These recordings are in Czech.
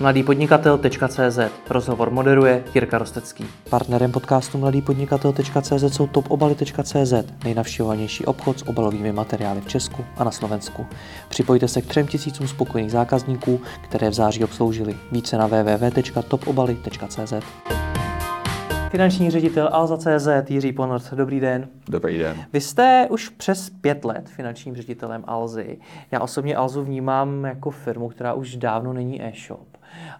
mladýpodnikatel.cz. Rozhovor moderuje Jirka Rostecký. Partnerem podcastu mladýpodnikatel.cz jsou topobaly.cz, nejnavštěvovanější obchod s obalovými materiály v Česku a na Slovensku. Připojte se k 3000 spokojených zákazníků, které v září obsloužili. Více na www.topobaly.cz. Finanční ředitel Alza.cz Jiří Ponert, dobrý den. Dobrý den. Vy jste už přes 5 let finančním ředitelem Alzy. Já osobně Alzu vnímám jako firmu, která už dávno není e-shop,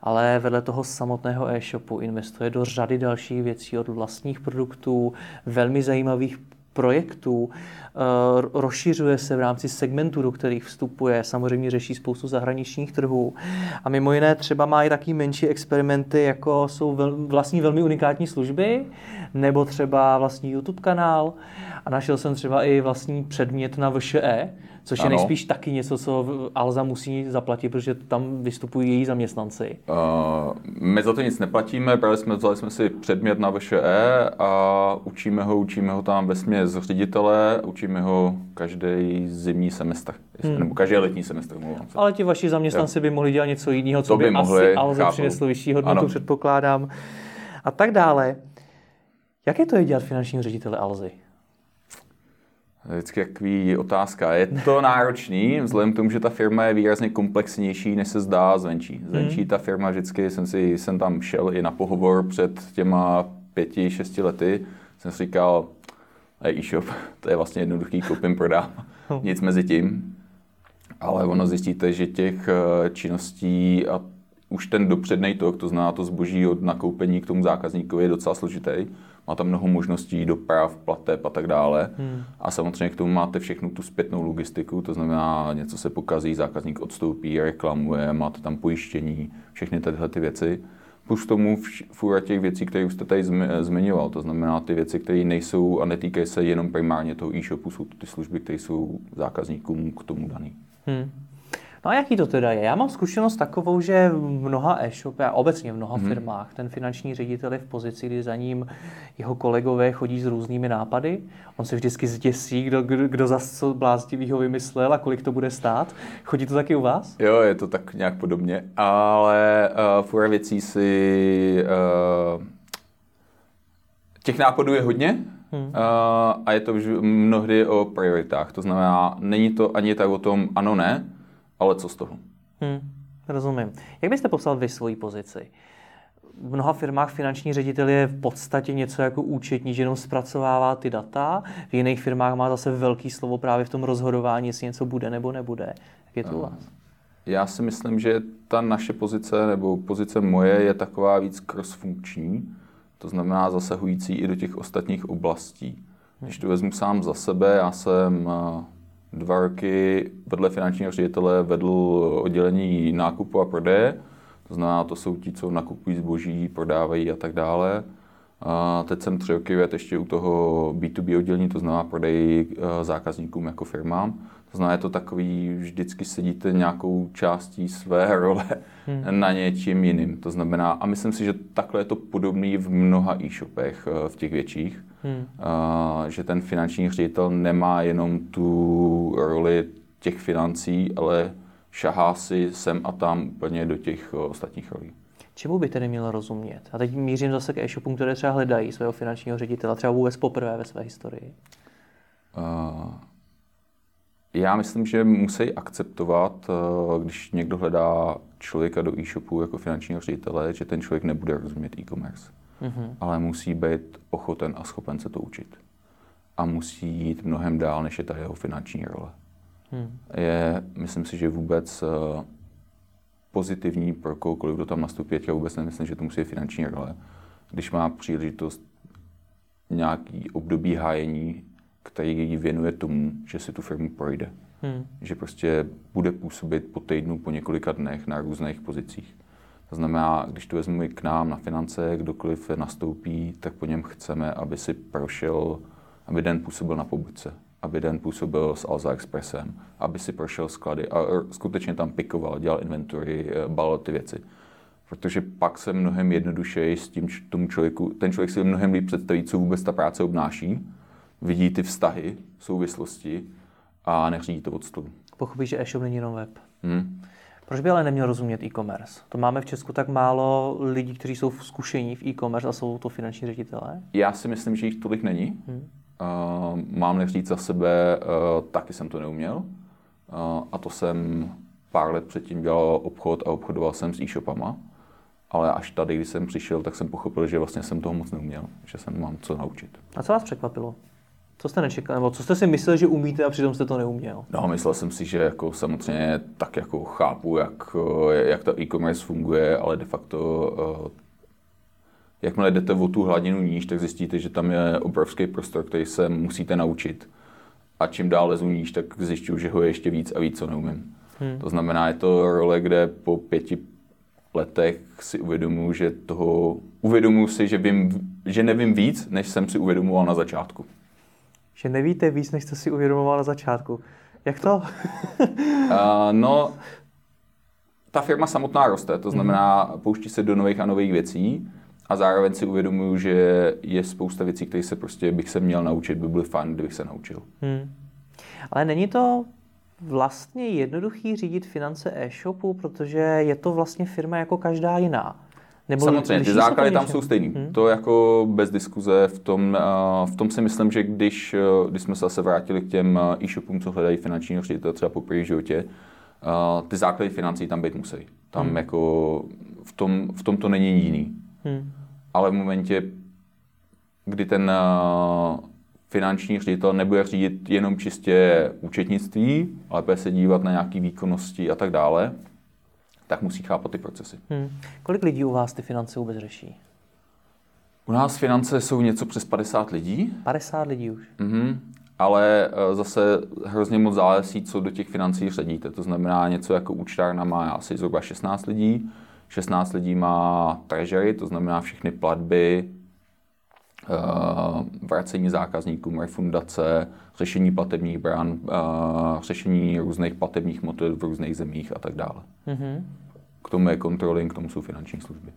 ale vedle toho samotného e-shopu investuje do řady dalších věcí, od vlastních produktů, velmi zajímavých projektů, rozšiřuje se v rámci segmentů, do kterých vstupuje, samozřejmě řeší spoustu zahraničních trhů a mimo jiné třeba má i taky menší experimenty, jako jsou vlastní velmi unikátní služby nebo třeba vlastní YouTube kanál a našel jsem třeba i vlastní předmět na VŠE, což je nejspíš taky něco, co Alza musí zaplatit, protože tam vystupují její zaměstnanci. My za to nic neplatíme, právě vzali jsme si předmět na VŠE a učíme ho tam vesměs z ředitele, učíme ho každý zimní semestr, nebo každý letní semestr. Ale ti vaši zaměstnanci by mohli dělat něco jiného, co by asi Alza přineslo vyšší hodnotu, předpokládám. A tak dále. Jaké to je dělat finančního ředitele Alzy? Vždycky takový otázka. Je to náročný, vzhledem k tomu, že ta firma je výrazně komplexnější, než se zdá zvenčí. Zvenčí ta firma vždycky, jsem tam šel i na pohovor před těma 5-6 lety, jsem si říkal, e-shop, to je vlastně jednoduchý, koupím, prodám, nic mezi tím. Ale ono zjistíte, že těch činností a už ten dopřednej tok, to znamená to zboží od nakoupení k tomu zákazníkovi, je docela složitý. Má tam mnoho možností, doprav, plateb a tak dále. A samozřejmě k tomu máte všechnu tu zpětnou logistiku, to znamená, něco se pokazí, zákazník odstoupí, reklamuje, máte tam pojištění, všechny tyhle ty věci. Plus tomu fůra těch věcí, které už jste tady zmiňoval, to znamená ty věci, které nejsou a netýkají se jenom primárně toho e-shopu, jsou to ty služby, které jsou zákazníkům k tomu daný. No a jaký to teda je? Já mám zkušenost takovou, že v mnoha e-shopy a obecně v mnoha firmách ten finanční ředitel je v pozici, kdy za ním jeho kolegové chodí s různými nápady. On se vždycky zděsí, kdo zas co bláznivýho vymyslel a kolik to bude stát. Chodí to taky u vás? Jo, je to tak nějak podobně, ale fůra věcí si... Těch nápadů je hodně. A je to mnohdy o prioritách. To znamená, není to ani tak o tom ano, ne, ale co z toho? Rozumím. Jak byste popsal vy svoji pozici? V mnoha firmách finanční ředitel je v podstatě něco jako účetní, že jenom zpracovává ty data. V jiných firmách má zase velký slovo právě v tom rozhodování, jestli něco bude nebo nebude. Jak je to u vás? Já si myslím, že ta naše pozice nebo pozice moje je taková víc crossfunkční. To znamená zasahující i do těch ostatních oblastí. Když to vezmu sám za sebe, já jsem... 2 roky vedle finančního ředitele vedl oddělení nákupu a prodeje. To znamená, to jsou ti, co nakupují zboží, prodávají a tak dále. A teď jsem 3 roky věd ještě u toho B2B oddělení, to znamená prodej zákazníkům jako firmám. To znamená, je to takový, vždycky sedíte nějakou částí své role na něčím jiným. To znamená, a myslím si, že takhle je to podobný v mnoha e-shopech, v těch větších, že ten finanční ředitel nemá jenom tu roli těch financí, ale šahá si sem a tam úplně do těch ostatních rolí. Čemu by tedy měl rozumět? A teď mířím zase k e-shopům, které třeba hledají svého finančního ředitele, třeba vůbec poprvé ve své historii. Já myslím, že musí akceptovat, když někdo hledá člověka do e-shopu jako finančního ředitele, že ten člověk nebude rozumět e-commerce, ale musí být ochoten a schopen se to učit. A musí jít mnohem dál, než je ta jeho finanční role. Myslím si, že vůbec pozitivní pro koukoliv, kdo tam nastupí, já vůbec nemyslím, že to musí být finanční role. Když má příležitost nějaký období hájení, který ji věnuje tomu, že si tu firmu projde. Že prostě bude působit po týdnu, po několika dnech na různých pozicích. To znamená, když to vezmu i k nám na finance, kdokoliv nastoupí, tak po něm chceme, aby si prošel, aby den působil na pobočce, aby den působil s Alza Expressem, aby si prošel sklady a skutečně tam pikoval, dělal inventory, balil ty věci. Protože pak se mnohem jednodušeji s tím tomu člověku, ten člověk si mnohem líp představí, co vůbec ta práce obnáší, vidí ty vztahy, souvislosti a neřídí to od stolu. Pochopíš, že e-shop není jenom web. Proč by ale neměl rozumět e-commerce? To máme v Česku tak málo lidí, kteří jsou zkušení v e-commerce a jsou to finanční ředitelé? Já si myslím, že jich tolik není. Mám-li říct za sebe, taky jsem to neuměl. A to jsem pár let předtím dělal obchod a obchodoval jsem s e-shopama. Ale až tady, když jsem přišel, tak jsem pochopil, že vlastně jsem toho moc neuměl, že jsem mám co naučit. A co vás překvapilo? Co jste nečekal? Nebo co jste si myslel, že umíte a přitom jste to neuměl? No, myslel jsem si, že jako samozřejmě tak jako chápu, jak ta e-commerce funguje, ale de facto jakmile jdete o tu hladinu níž, tak zjistíte, že tam je obrovský prostor, který se musíte naučit. A čím dál lezu níž, tak zjišťuju, že ho je ještě víc a víc, co neumím. To znamená, je to role, kde po 5 letech si uvědomuji, že že nevím víc, než jsem si uvědomoval na začátku. Že nevíte víc, než jste si uvědomoval na začátku. Jak to? No, ta firma samotná roste, to znamená, pouští se do nových a nových věcí a zároveň si uvědomuji, že je spousta věcí, které se prostě bych se měl naučit, by byly fajn, kdybych se naučil. Ale není to vlastně jednoduchý řídit finance e-shopu, protože je to vlastně firma jako každá jiná. Nebo samozřejmě, ty základy tam jsou stejný. To jako bez diskuze, v tom si myslím, že když jsme se zase vrátili k těm e-shopům, co hledají finančního ředitele třeba po první životě, ty základy financí tam být musí. Tam jako v tom to není jiný. Ale v momentě, kdy ten finanční ředitel nebude řídit jenom čistě účetnictví, ale bude se dívat na nějaké výkonnosti a tak dále, tak musí chápat ty procesy. Kolik lidí u vás ty finance vůbec řeší? U nás finance jsou něco přes 50 lidí. 50 lidí už. Ale zase hrozně moc záleží, co do těch financí ředíte. To znamená, něco jako účtárna má asi zhruba 16 lidí. 16 lidí má treasury, to znamená všechny platby, vracení zákazníkům, refundace, řešení platebních bran, řešení různých platebních metod v různých zemích a tak dále. K tomu je controlling, k tomu jsou finanční služby.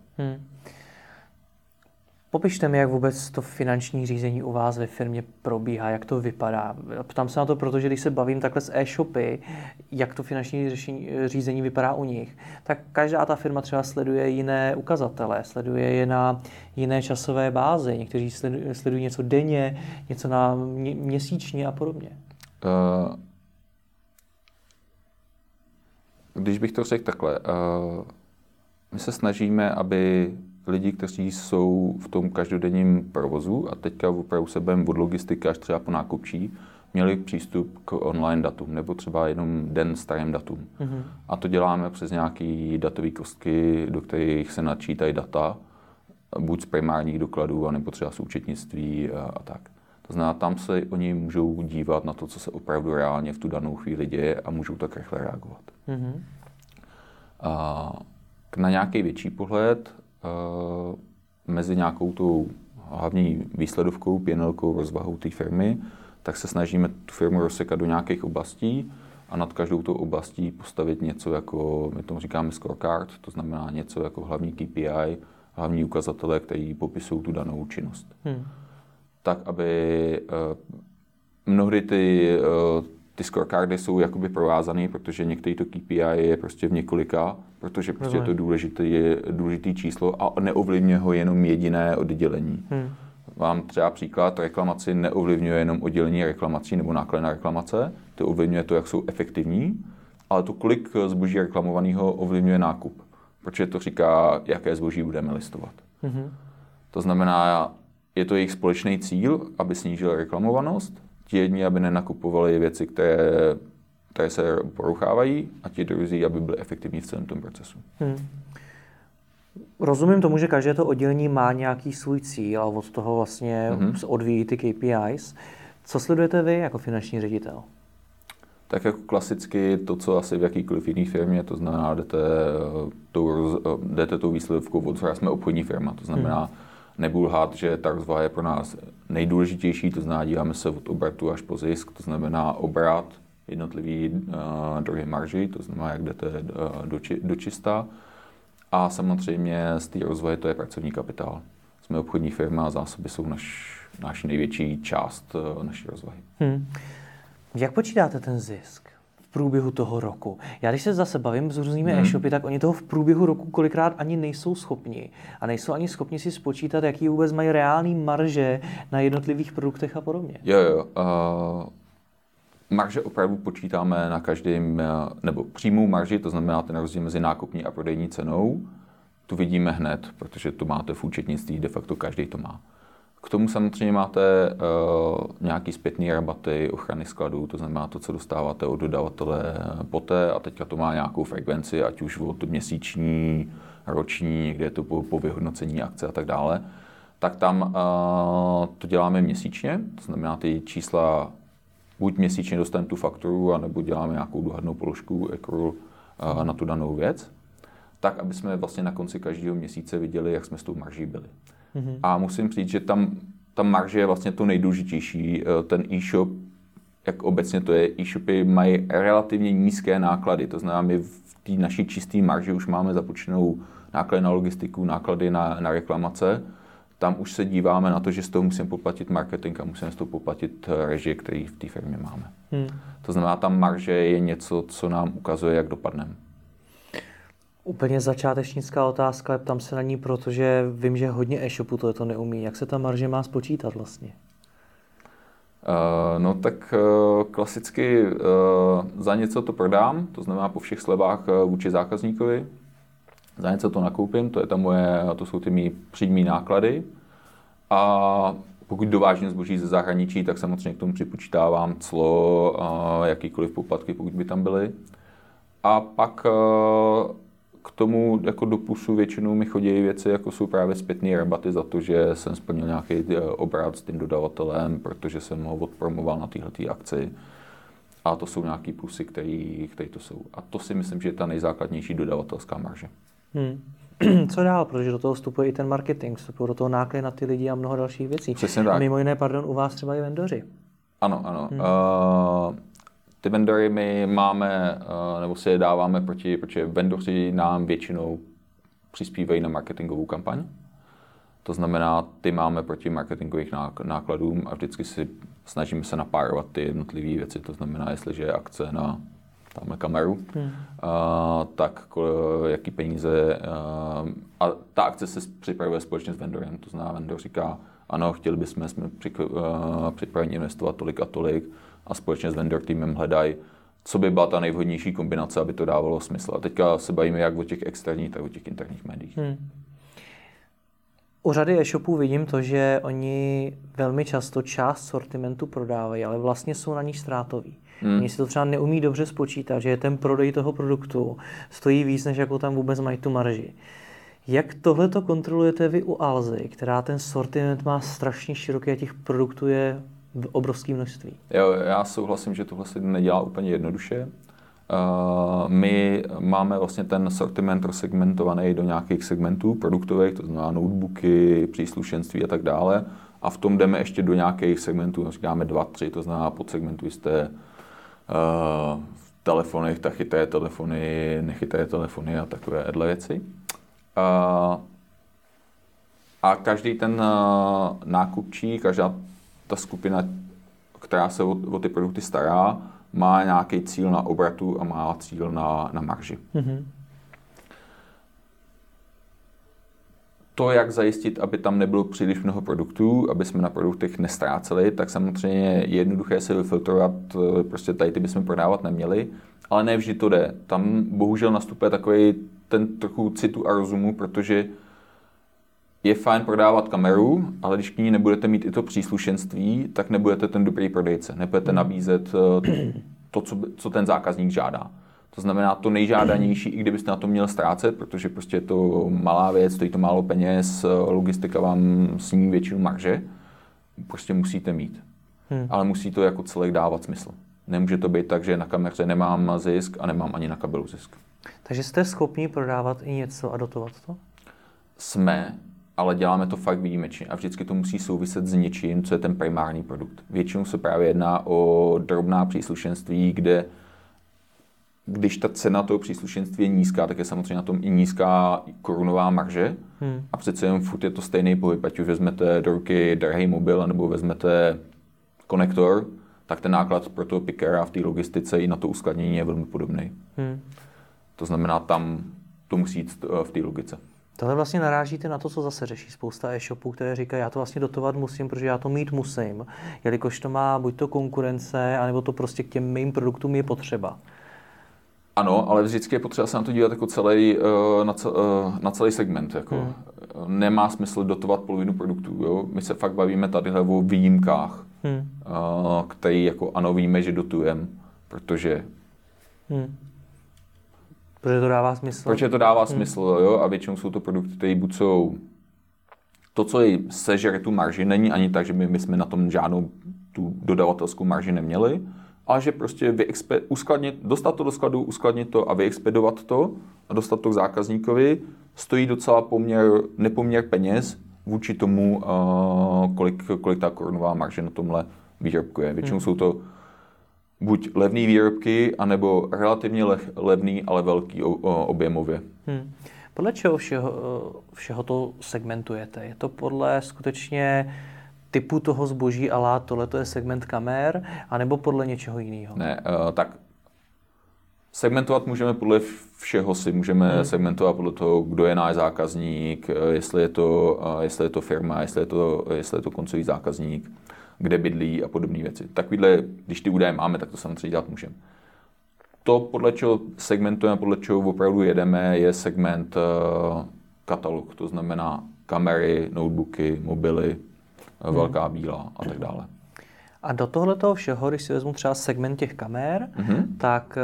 Popište mi, jak vůbec to finanční řízení u vás ve firmě probíhá, jak to vypadá. Ptám se na to, protože když se bavím takhle s e-shopy, jak to finanční řízení vypadá u nich, tak každá ta firma třeba sleduje jiné ukazatele, sleduje je na jiné časové bázi. Někteří sledují něco denně, něco na měsíčně a podobně. Když bych to řekl takhle, my se snažíme, aby lidi, kteří jsou v tom každodenním provozu, a teďka opravdu se budeme od logistiky až třeba po nákupčí, měli přístup k online datům, nebo třeba jenom den starým datům. A to děláme přes nějaké datové kostky, do kterých se načítají data, buď z primárních dokladů, anebo třeba z účetnictví a tak. To znamená, tam se oni můžou dívat na to, co se opravdu reálně v tu danou chvíli děje a můžou tak rychle reagovat. Na nějaký větší pohled, mezi nějakou tou hlavní výsledovkou, PNL-kou, rozvahou té firmy, tak se snažíme tu firmu rozsekat do nějakých oblastí a nad každou tou oblastí postavit něco jako, my tomu říkáme scorecard, to znamená něco jako hlavní KPI, hlavní ukazatele, který popisují tu danou činnost. Tak, aby mnohdy ty scorecardy jsou jakoby provázané, protože některý to KPI je prostě v několika, protože prostě je to důležité číslo a neovlivňuje ho jenom jediné oddělení. Vám třeba příklad, reklamaci neovlivňuje jenom oddělení reklamací nebo náklad na reklamace, to ovlivňuje to, jak jsou efektivní, ale to, kolik zboží reklamovaného ovlivňuje nákup, protože to říká, jaké zboží budeme listovat. To znamená, je to jejich společný cíl, aby snížil reklamovanost, ti jedni, aby nenakupovali věci, které se poruchávají, a ti druzí, aby byli efektivní v celém tom procesu. Rozumím tomu, že každé to oddělení má nějaký svůj cíl a od toho vlastně se odvíjí ty KPIs. Co sledujete vy jako finanční ředitel? Tak jako klasicky to, co asi v jakýkoliv jiný firmě, to znamená, jdete tou výsledovkou, od toho jsme obchodní firma, to znamená, nebudu lhát, že ta rozvaha je pro nás nejdůležitější, to znamená, díváme se od obratu až po zisk, to znamená obrat, jednotlivý druhy marži, to znamená, jak jdete do čista. A samozřejmě z té rozvahy to je pracovní kapitál. Jsme obchodní firma a zásoby jsou náš největší část naší rozvahy. Jak počítáte ten zisk? průběhu toho roku. Já když se zase bavím s různými e-shopy, tak oni toho v průběhu roku kolikrát ani nejsou schopni. A nejsou ani schopni si spočítat, jaký vůbec mají reální marže na jednotlivých produktech a podobně. Jo. Marže opravdu počítáme na každém, nebo přímou marži, to znamená ten rozdíl mezi nákupní a prodejní cenou. Tu vidíme hned, protože to máte v účetnictví, de facto každý to má. K tomu samozřejmě máte nějaký zpětné rabaty, ochrany skladů, to znamená to, co dostáváte od dodavatele poté a teďka to má nějakou frekvenci, ať už od měsíční, roční, někde je to po vyhodnocení akce a tak dále. Tak tam to děláme měsíčně, to znamená ty čísla, buď měsíčně dostaneme tu fakturu, anebo děláme nějakou dohadnou položku ekrul na tu danou věc, tak aby jsme vlastně na konci každého měsíce viděli, jak jsme s tou marží byli. Mm-hmm. A musím říct, že ta marže je vlastně to nejdůležitější. Ten e-shop, jak obecně to je, e-shopy mají relativně nízké náklady. To znamená, my v té naší čisté marži už máme započtenou náklady na logistiku, náklady na reklamace. Tam už se díváme na to, že z toho musíme poplatit marketing a musíme z toho poplatit režie, který v té firmě máme. Mm. To znamená, ta marže je něco, co nám ukazuje, jak dopadneme. Úplně začátečnická otázka, ptám se na ní, protože vím, že hodně e-shopů to neumí. Jak se ta marže má spočítat vlastně? Klasicky za něco to prodám, to znamená po všech slevách vůči zákazníkovi. Za něco to nakoupím, to jsou ty mý přímý náklady. A pokud dovážím zboží ze zahraničí, tak samozřejmě k tomu připočítávám clo a jakýkoliv poplatky, pokud by tam byly. A pak k tomu jako do plusu většinou mi chodí věci, jako jsou právě zpětné rabaty za to, že jsem splnil nějaký obrat s tím dodavatelem, protože jsem ho odpromoval na této akci. A to jsou nějaké plusy, které to jsou. A to si myslím, že je ta nejzákladnější dodavatelská marže. Co dál? Protože do toho vstupuje i ten marketing, vstupuje do toho náklad na ty lidi a mnoho dalších věcí. Mimo jiné, u vás třeba i vendoři. Ano. Ty vendory my máme, nebo si je dáváme proti, protože vendoři nám většinou přispívají na marketingovou kampaň. To znamená, ty máme proti marketingových nákladům a vždycky si snažíme se napárovat ty jednotlivé věci. To znamená, jestliže je akce na tamhle kameru, tak jaký peníze. A ta akce se připravuje společně s vendorem. To znamená, vendor říká, ano, chtěli bychom připraveni investovat tolik a tolik, a společně s vendor týmem hledají, co by byla ta nejvhodnější kombinace, aby to dávalo smysl. A teďka se bavíme jak o těch externích, tak o těch interních médiích. U řady e-shopů vidím to, že oni velmi často část sortimentu prodávají, ale vlastně jsou na ní ztrátoví. Oni si to třeba neumí dobře spočítat, že ten prodej toho produktu stojí víc, než jakou tam vůbec mají tu marži. Jak tohle to kontrolujete vy u Alzy, která ten sortiment má strašně široký a těch produktů je v obrovském množství? Jo, já souhlasím, že tohle se nedělá úplně jednoduše. My máme vlastně ten sortiment rozsegmentovaný do nějakých segmentů produktových, to znamená notebooky, příslušenství a tak dále. A v tom jdeme ještě do nějakých segmentů, říkáme 2, 3, to znamená podsegmentu jste v telefonech, tak chytré telefony, nechytré telefony a takovéhle věci. A každý ten nákupčí, každá ta skupina, která se o ty produkty stará, má nějaký cíl na obratu a má cíl na marži. Mm-hmm. To, jak zajistit, aby tam nebylo příliš mnoho produktů, aby jsme na produktech nestráceli, tak samozřejmě je jednoduché se vyfiltrovat, prostě tady ty bychom prodávat neměli, ale ne vždy to jde. Tam bohužel nastupuje takový ten trochu citu a rozumu, protože je fajn prodávat kameru, ale když k ní nebudete mít i to příslušenství, tak nebudete ten dobrý prodejce, nebudete nabízet to, co ten zákazník žádá. To znamená to nejžádanější, i kdybyste na to měl ztrácet, protože prostě je to malá věc, stojí to málo peněz, logistika vám sní většinu marže, prostě musíte mít. Ale musí to jako celek dávat smysl. Nemůže to být tak, že na kameře nemám zisk a nemám ani na kabelu zisk. Takže jste schopni prodávat i něco a dotovat to? Jsme. Ale děláme to fakt výjimečně a vždycky to musí souviset s něčím, co je ten primární produkt. Většinou se právě jedná o drobná příslušenství, kde když ta cena toho příslušenství je nízká, tak je samozřejmě na tom i nízká korunová marže a přece jen furt je to stejný pohyb, ať už vezmete do ruky drahý mobil nebo vezmete konektor, tak ten náklad pro toho pickera v té logistice i na to uskladnění je velmi podobný. To znamená, tam to musí jít v té logice. Tohle vlastně narážíte na to, co zase řeší spousta e-shopů, které říkají, já to vlastně dotovat musím, protože já to mít musím, jelikož to má buď to konkurence, anebo to prostě k těm mým produktům je potřeba. Ano, ale vždycky je potřeba se na to dívat jako celý segment. Jako. Nemá smysl dotovat polovinu produktů. Jo? My se fakt bavíme tady o výjimkách, který jako ano, víme, že dotujeme, protože... Protože to dává smysl. Jo? A většinou jsou to produkty, které buď jsou... To, co jej sežere tu marži, není ani tak, že my jsme na tom žádnou tu dodavatelskou marži neměli, ale že prostě dostat to do skladu, uskladnit to a vyexpedovat to a dostat to k zákazníkovi, stojí docela nepoměr peněz vůči tomu, kolik ta korunová marže na tomhle výrobku je. Většinou jsou to buď levné výrobky, anebo relativně levný, ale velký objemově. Podle čeho všeho to segmentujete? Je to podle skutečně typu toho zboží alá tohleto je segment kamer, anebo podle něčeho jiného? Ne, tak segmentovat můžeme podle všeho si. Můžeme segmentovat podle toho, kdo je náš zákazník, jestli je to firma, jestli je to koncový zákazník, kde bydlí a podobné věci. Takovýhle, když ty údaje máme, tak to samozřejmě dělat můžeme. To, podle čeho segmentujeme, podle čeho opravdu jedeme, je segment katalog. To znamená kamery, notebooky, mobily, velká bílá a tak dále. A do tohoto všeho, když si vezmu třeba segment těch kamer, tak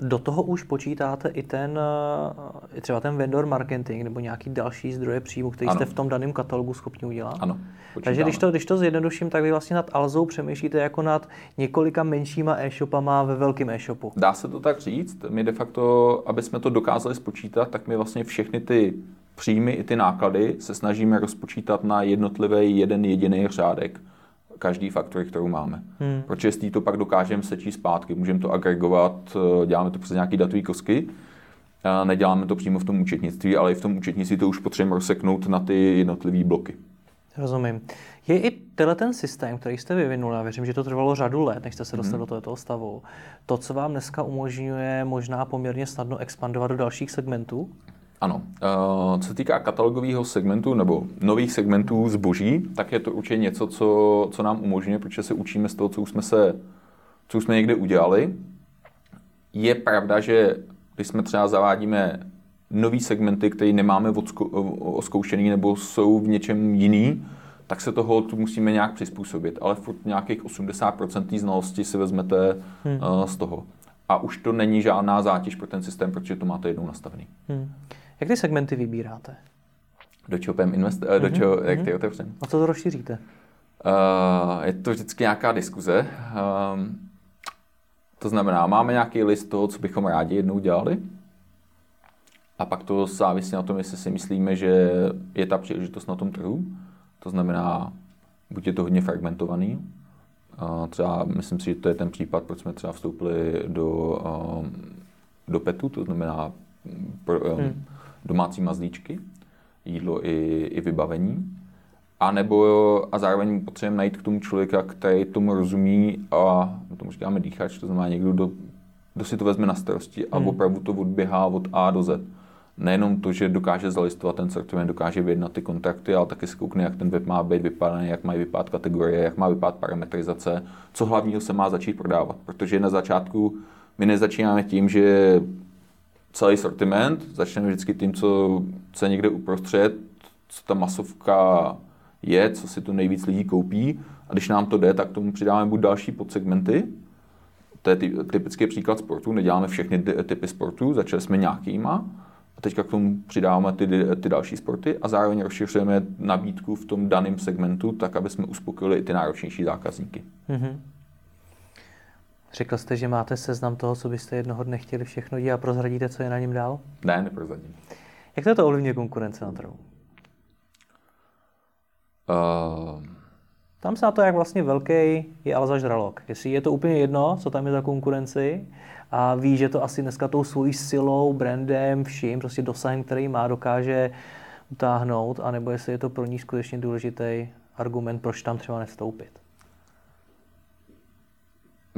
do toho už počítáte i třeba ten vendor marketing nebo nějaký další zdroje příjmu, který jste v tom daném katalogu schopni udělat. Ano, počítáme. Takže když to zjednoduším, tak vy vlastně nad Alzou přemýšlíte jako nad několika menšíma e-shopama ve velkém e-shopu. Dá se to tak říct. My de facto, aby jsme to dokázali spočítat, tak my vlastně všechny ty příjmy i ty náklady se snažíme rozpočítat na jednotlivý jeden jediný řádek každý faktory, kterou máme. Protože z tý to pak dokážeme sečíst zpátky, můžeme to agregovat, děláme to přes nějaké datové kostky, neděláme to přímo v tom účetnictví, ale i v tom účetnictví to už potřebujeme rozseknout na ty jednotlivé bloky. Rozumím. Je i tenhle ten systém, který jste vyvinuli, a věřím, že to trvalo řadu let, než jste se dostali do toho stavu, to, co vám dneska umožňuje možná poměrně snadno expandovat do dalších segmentů? Ano. Co se týká katalogového segmentu nebo nových segmentů zboží, tak je to určitě něco, co nám umožňuje, protože se učíme z toho, co už jsme někde udělali. Je pravda, že když jsme třeba zavádíme nový segmenty, které nemáme oskoušený nebo jsou v něčem jiný, tak se toho tu musíme nějak přizpůsobit, ale furt nějakých 80% znalosti si vezmete z toho. A už to není žádná zátěž pro ten systém, protože to máte jednou nastavený. Jak ty segmenty vybíráte? Do čeho půjdeme investovat? Jak ty otevřeme? A co to rozšíříte? Je to vždycky nějaká diskuze. To znamená, máme nějaký list toho, co bychom rádi jednou dělali. A pak to závisí na tom, jestli si myslíme, že je ta příležitost na tom trhu. To znamená, buď je to hodně fragmentovaný. Třeba myslím si, že to je ten případ, proč jsme třeba vstoupili do PETu, to znamená domácí mazlíčky, jídlo i vybavení. A zároveň potřebujeme najít k tomu člověka, který tomu rozumí a tomu říkáme dýchač, to znamená někdo, kdo si to vezme na starosti a opravdu to odběhá od A do Z. Nejenom to, že dokáže zalistovat ten sortiment, dokáže vyjednat ty kontrakty, ale taky zkoukne, jak ten web má být vypadaný, jak mají vypadat kategorie, jak má vypadat parametrizace, co hlavního se má začít prodávat. Protože na začátku my nezačínáme tím, že celý sortiment, začneme vždycky tím, co je někde uprostřed, co ta masovka je, co si to nejvíc lidí koupí. A když nám to jde, tak tomu přidáme buď další podsegmenty. To je typický příklad sportu, neděláme všechny typy sportu, začali jsme nějakýma. A teďka k tomu přidáváme ty další sporty a zároveň rozšiřujeme nabídku v tom daném segmentu, tak, aby jsme uspokojili i ty náročnější zákazníky. Řekl jste, že máte seznam toho, co byste jednoho dne chtěli všechno dělat a prozradíte, co je na něm dál? Ne, neprozradím. Jak to ovlivňuje konkurence na trhu? Tam se na to, jak vlastně velký je Alza žralok. Jestli je to úplně jedno, co tam je za konkurenci a ví, že to asi dneska tou svojí silou, brandem, vším, prostě dosahem, který má, dokáže utáhnout, anebo jestli je to pro ní skutečně důležitý argument, proč tam třeba nevstoupit.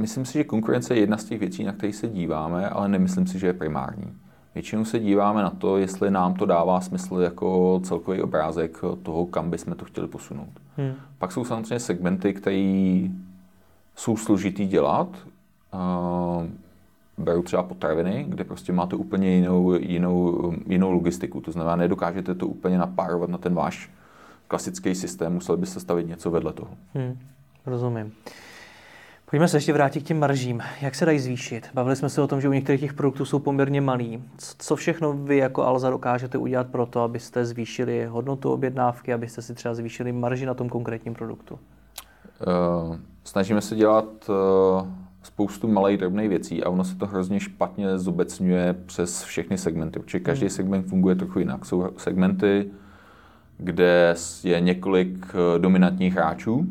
Myslím si, že konkurence je jedna z těch věcí, na které se díváme, ale nemyslím si, že je primární. Většinou se díváme na to, jestli nám to dává smysl jako celkový obrázek toho, kam bychom to chtěli posunout. Pak jsou samozřejmě segmenty, které jsou složitý dělat. Beru třeba potraviny, kde prostě máte úplně jinou logistiku. To znamená, nedokážete to úplně napárovat na ten váš klasický systém, museli byste stavit něco vedle toho. Rozumím. Pojďme se ještě vrátit k těm maržím. Jak se dají zvýšit? Bavili jsme se o tom, že u některých těch produktů jsou poměrně malý. Co všechno vy jako Alza dokážete udělat pro to, abyste zvýšili hodnotu objednávky, abyste si třeba zvýšili marži na tom konkrétním produktu? Snažíme se dělat spoustu malých drobných věcí a ono se to hrozně špatně zobecňuje přes všechny segmenty, protože každý segment funguje trochu jinak. Jsou segmenty, kde je několik dominantních hráčů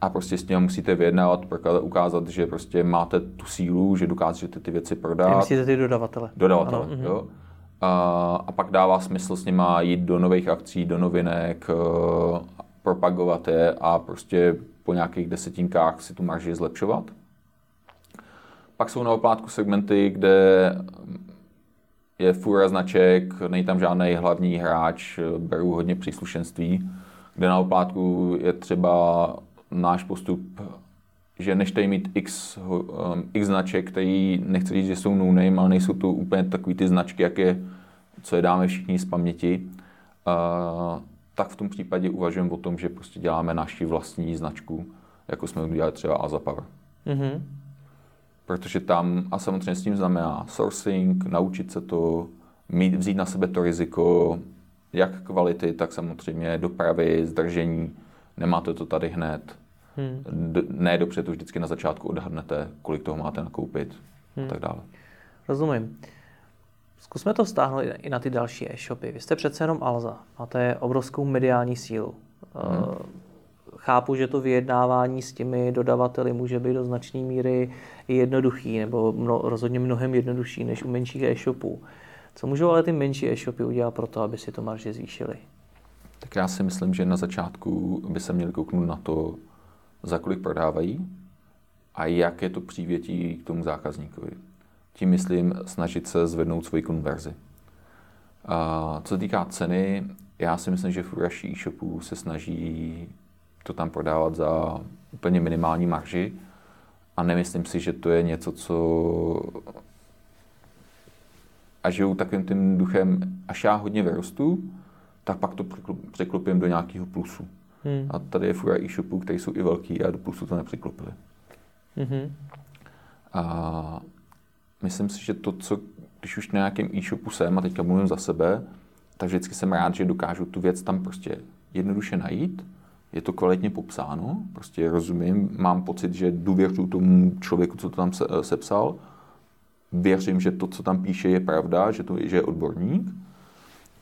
a prostě s tím musíte vyjednávat, ukázat, že prostě máte tu sílu, že dokážete ty věci prodat. Myslíte ty dodavatele. Dodavatele, ano, jo. A pak dává smysl s nima jít do nových akcí, do novinek, propagovat je a prostě po nějakých desetinkách si tu marži zlepšovat. Pak jsou na oplátku segmenty, kde je fůra značek, není tam žádný hlavní hráč, berou hodně příslušenství, kde na oplátku je třeba náš postup, že nechte mít x značek, který nechci říct, že jsou no name, ale nejsou to úplně takový ty značky, co je dáme všichni z paměti, tak v tom případě uvažujeme o tom, že prostě děláme naši vlastní značku, jako jsme udělali třeba Alza Power. Mm-hmm. Protože tam, a samozřejmě s tím znamená sourcing, naučit se to, vzít na sebe to riziko, jak kvality, tak samozřejmě dopravy, zdržení, nemáte to tady hned, ne dobře, to vždycky na začátku odhadnete, kolik toho máte nakoupit a tak dále. Rozumím. Zkusme to vztáhnout i na ty další e-shopy. Vy jste přece jenom Alza, máte obrovskou mediální sílu. Chápu, že to vyjednávání s těmi dodavateli může být do značné míry jednoduchý, nebo rozhodně mnohem jednodušší než u menších e-shopů. Co můžou ale ty menší e-shopy udělat pro to, aby si to marže zvýšily? Tak já si myslím, že na začátku by se měli kouknout na to, za kolik prodávají a jak je to přívětí k tomu zákazníkovi. Tím myslím snažit se zvednout svoji konverzi. A co se týká ceny, já si myslím, že furaší e-shopů se snaží to tam prodávat za úplně minimální marži a nemyslím si, že to je něco, co... A žiju takovým tím duchem, až já hodně vyrostu, tak pak to překlopím do nějakého plusu. A tady je fura e-shopů, které jsou i velký a do plusu to nepřeklopili. A myslím si, že to, co když už na nějakém e-shopu jsem a teďka mluvím za sebe, tak vždycky jsem rád, že dokážu tu věc tam prostě jednoduše najít. Je to kvalitně popsáno, prostě rozumím, mám pocit, že důvěřuji tomu člověku, co to tam sepsal. Věřím, že to, co tam píše, je pravda, že je odborník.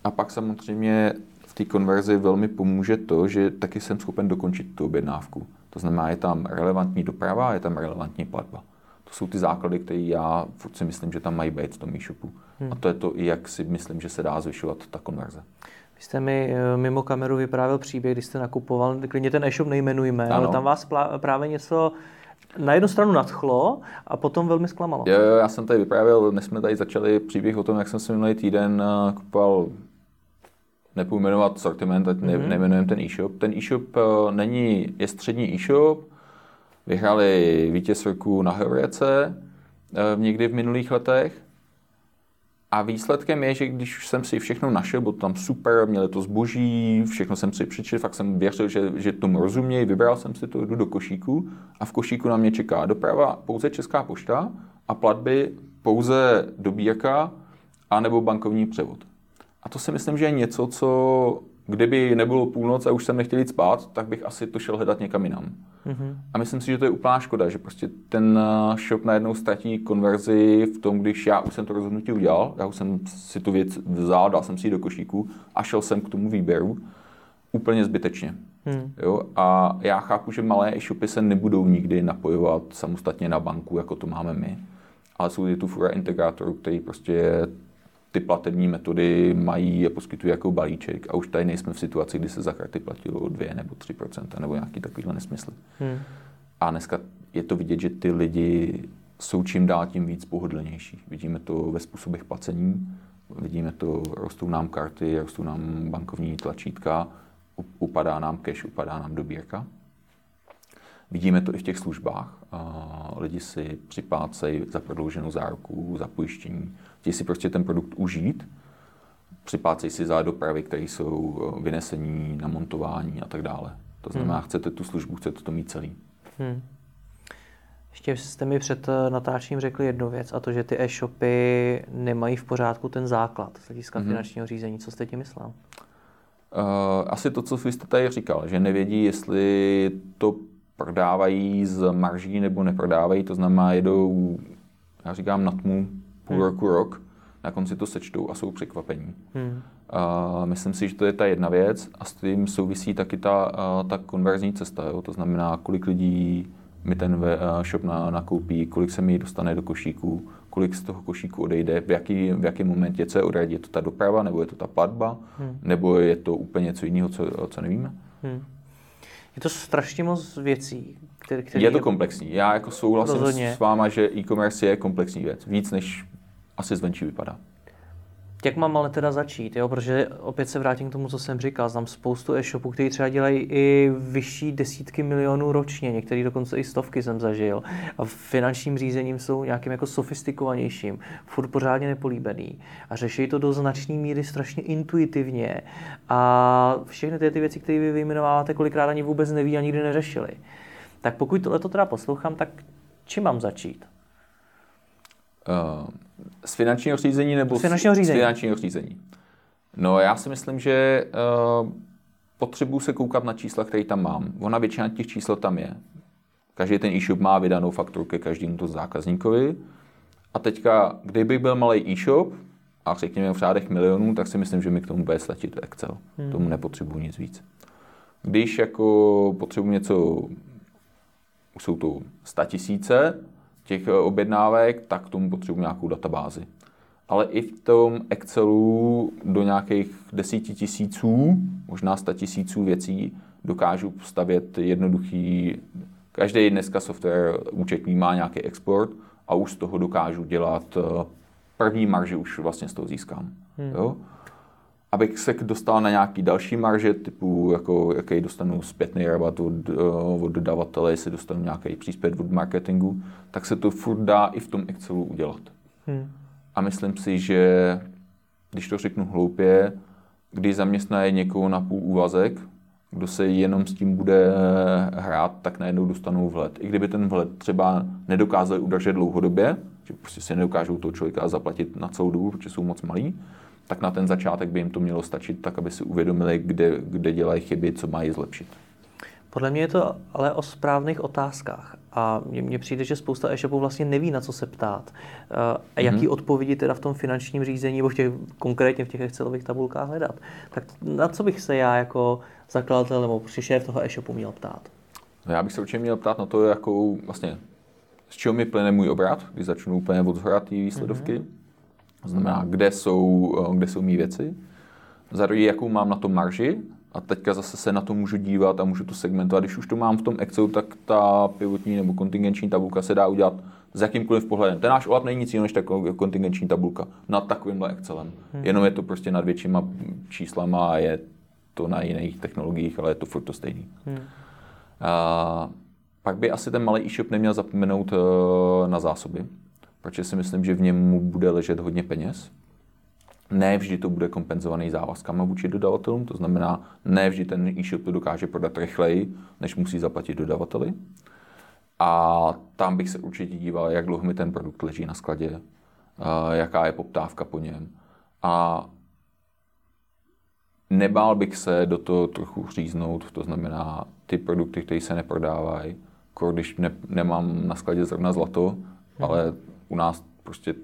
A pak samozřejmě v té konverzi velmi pomůže to, že taky jsem schopen dokončit tu objednávku. To znamená, je tam relevantní doprava, je tam relevantní platba. To jsou ty základy, které já furt si myslím, že tam mají být v tom e-shopu. A to je to, jak si myslím, že se dá zvyšovat ta konverze. Vy jste mi mimo kameru vyprávěl příběh, když jste nakupoval, klidně ten e-shop nejmenujme, ano. Ale tam vás právě něco na jednu stranu nadchlo a potom velmi zklamalo. Jo, já jsem tady vyprávěl, dnes jsme tady začali příběh o tom, jak jsem si minulý týden kupoval, nepůjdu jmenovat sortiment, ať nejmenujeme ten e-shop. Ten e-shop je střední e-shop, vyhráli vítěz roku na Heurece někdy v minulých letech. A výsledkem je, že když jsem si všechno našel, bylo to tam super, měli to zboží, všechno jsem si přečetl, fakt jsem věřil, že tomu rozumějí, vybral jsem si to, jdu do košíku a v košíku na mě čeká doprava pouze Česká pošta a platby pouze dobírka anebo bankovní převod. A to si myslím, že je něco, co kdyby nebylo půlnoc a už jsem nechtěl jít spát, tak bych asi to šel hledat někam jinam. A myslím si, že to je úplná škoda, že prostě ten shop najednou ztratí konverzi v tom, když já už jsem to rozhodnutí udělal, já už jsem si tu věc vzal, dal jsem si ji do košíku a šel jsem k tomu výběru úplně zbytečně. Jo? A já chápu, že malé e-shopy se nebudou nikdy napojovat samostatně na banku, jako to máme my, ale jsou tu fura integrátorů, který prostě ty platební metody mají a poskytují jako balíček a už tady nejsme v situaci, kdy se za karty platilo 2% nebo 3% nebo nějaký takovýhle nesmysl. A dneska je to vidět, že ty lidi jsou čím dál tím víc pohodlnější. Vidíme to ve způsobech placení, vidíme to, rostou nám karty, rostou nám bankovní tlačítka, upadá nám cash, upadá nám dobírka. Vidíme to i v těch službách. Lidi si připlácejí za prodlouženou záruku, za pojištění. Chtějí si prostě ten produkt užít, připlácejí si za dopravy, které jsou vynesení, namontování a tak dále. To znamená, chcete tu službu, chcete to mít celý. Ještě jste mi před natáčením řekli jednu věc, a to, že ty e-shopy nemají v pořádku ten základ z hlediska finančního řízení. Co jste tím myslel? Asi to, co jste tady říkal, že nevědí, jestli to prodávají z marží nebo neprodávají, to znamená jedou, já říkám, na tmu půl roku, rok, na konci to sečtou a jsou překvapení. Myslím si, že to je ta jedna věc a s tím souvisí taky ta konverzní cesta, jo? To znamená, kolik lidí mi ten shop nakoupí, kolik se mi dostane do košíku, kolik z toho košíku odejde, v jakém momentě, co je odradí, je to ta doprava, nebo je to ta platba, nebo je to úplně něco jiného, co nevíme. Je to strašně moc věcí, které... Je to komplexní. Já jako souhlasím rozhodně s váma, že e-commerce je komplexní věc. Víc, než asi zvenčí vypadá. Jak mám ale teda začít, jo? Protože opět se vrátím k tomu, co jsem říkal. Znám spoustu e-shopů, který třeba dělají i vyšší desítky milionů ročně. Některý dokonce i stovky jsem zažil. A finančním řízením jsou nějakým jako sofistikovanějším, furt pořádně nepolíbený. A řeší to do značné míry strašně intuitivně. A všechny ty věci, které vy vyjmenováváte, kolikrát ani vůbec neví a nikdy neřešili. Tak pokud tohleto teda poslouchám, tak čím mám začít? Z finančního řízení nebo z finančního řízení? No já si myslím, že potřebuji se koukat na čísla, které tam mám. Ona většina těch čísel tam je. Každý ten e-shop má vydanou fakturu ke každému to zákazníkovi. A teďka, kdybych byl malý e-shop a řekněme v řádech milionů, tak si myslím, že mi k tomu bude stačit Excel. Tomu nepotřebuji nic víc. Když jako potřebuji něco, jsou to 100 000, těch objednávek, tak tomu potřebuji nějakou databázi. Ale i v tom Excelu do nějakých 10 000, možná 100 000 věcí dokážu stavět jednoduchý. Každý dneska software účetní má nějaký export a už z toho dokážu dělat první marži, už vlastně z toho získám. Jo? Abych se dostal na nějaký další marže, typu, jako, jaký dostanu zpětný rabat od dodavatele, jestli dostanu nějaký příspěvek od marketingu, tak se to furt dá i v tom Excelu udělat. A myslím si, že, když to řeknu hloupě, když zaměstnají někoho na půl úvazek, kdo se jenom s tím bude hrát, tak najednou dostanou vhled. I kdyby ten vhled třeba nedokázali udržet dlouhodobě, že prostě si nedokážou toho člověka zaplatit na celou dobu, protože jsou moc malí, tak na ten začátek by jim to mělo stačit, tak aby si uvědomili, kde dělají chyby, co mají zlepšit. Podle mě je to ale o správných otázkách. A mně přijde, že spousta e-shopů vlastně neví, na co se ptát. A jaký odpovědi teda v tom finančním řízení, nebo konkrétně v těch Excelových tabulkách hledat. Tak na co bych se já jako zakladatel nebo šéf toho e-shopu měl ptát? No já bych se určitě měl ptát na to, jakou vlastně, z čeho mi plyne můj obrat, když začnu úplně od shora ty výsledovky. To znamená, kde jsou mý věci, za druhé, jakou mám na to marži a teďka zase se na to můžu dívat a můžu to segmentovat. Když už to mám v tom Excelu, tak ta pivotní nebo kontingenční tabulka se dá udělat s jakýmkoliv pohledem. Ten náš OLAP není nic jiného než ta kontingenční tabulka nad takovýmhle Excelem. Jenom je to prostě nad většíma číslama a je to na jiných technologiích, ale je to furt to stejný. Pak by asi ten malý e-shop neměl zapomenout na zásoby. Protože si myslím, že v němu bude ležet hodně peněz. Ne vždy to bude kompenzovaný závazkama vůči dodavatelům, to znamená, ne vždy ten e-shop to dokáže prodat rychleji, než musí zaplatit dodavateli. A tam bych se určitě díval, jak dlouho mi ten produkt leží na skladě, jaká je poptávka po něm. A nebál bych se do toho trochu říznout, to znamená, ty produkty, které se neprodávají, když nemám na skladě zrovna zlato, ale u nás prostě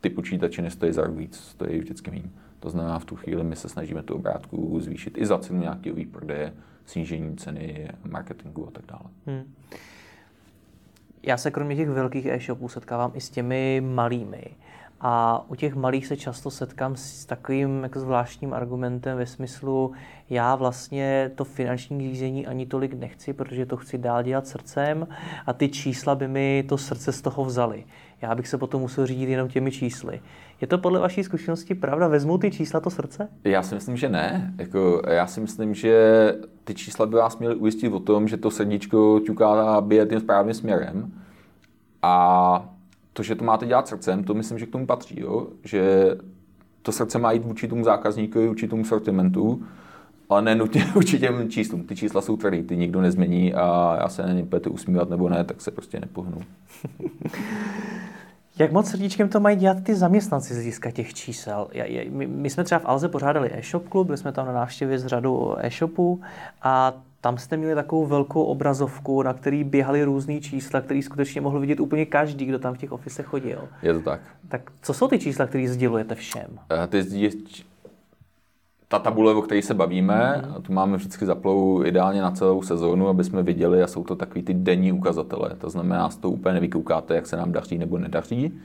ty počítače nestojí za víc, stojí vždycky méně. To znamená, v tu chvíli my se snažíme tu obrátku zvýšit i za cenu nějakého výprodeje, snížení ceny, marketingu a tak dále. Já se kromě těch velkých e-shopů setkávám i s těmi malými. A u těch malých se často setkám s takovým jako zvláštním argumentem ve smyslu, já vlastně to finanční řízení ani tolik nechci, protože to chci dál dělat srdcem a ty čísla by mi to srdce z toho vzaly. Já bych se potom musel řídit jenom těmi čísly. Je to podle vaší zkušenosti pravda? Vezmou ty čísla to srdce? Já si myslím, že ne. Já si myslím, že ty čísla by vás měly ujistit o tom, že to srdíčko ťuká bije tím správným směrem. A to, že to máte dělat srdcem, to myslím, že k tomu patří, jo? Že to srdce má jít vůči tomu zákazníkovi, vůči tomu sortimentu, ale ne nutně vůči těm číslům. Ty čísla jsou tvrdý, ty nikdo nezmění a já se na ně půjdu usmívat nebo ne, tak se prostě nepohnu. Jak moc srdíčkem to mají dělat ty zaměstnanci z hlediska těch čísel? My jsme třeba v Alze pořádali e-shop klub, byli jsme tam na návštěvě s řadou e-shopů a tam jste měli takovou velkou obrazovku, na který běhaly různý čísla, který skutečně mohl vidět úplně každý, kdo tam v těch ofisech chodil. Je to tak. Tak co jsou ty čísla, které sdělujete všem? Ta tabule, o které se bavíme, tu máme vždycky zaplou ideálně na celou sezónu, aby jsme viděli, a jsou to takový ty denní ukazatele. To znamená, z toho úplně nevykoukáte, jak se nám daří nebo nedaří,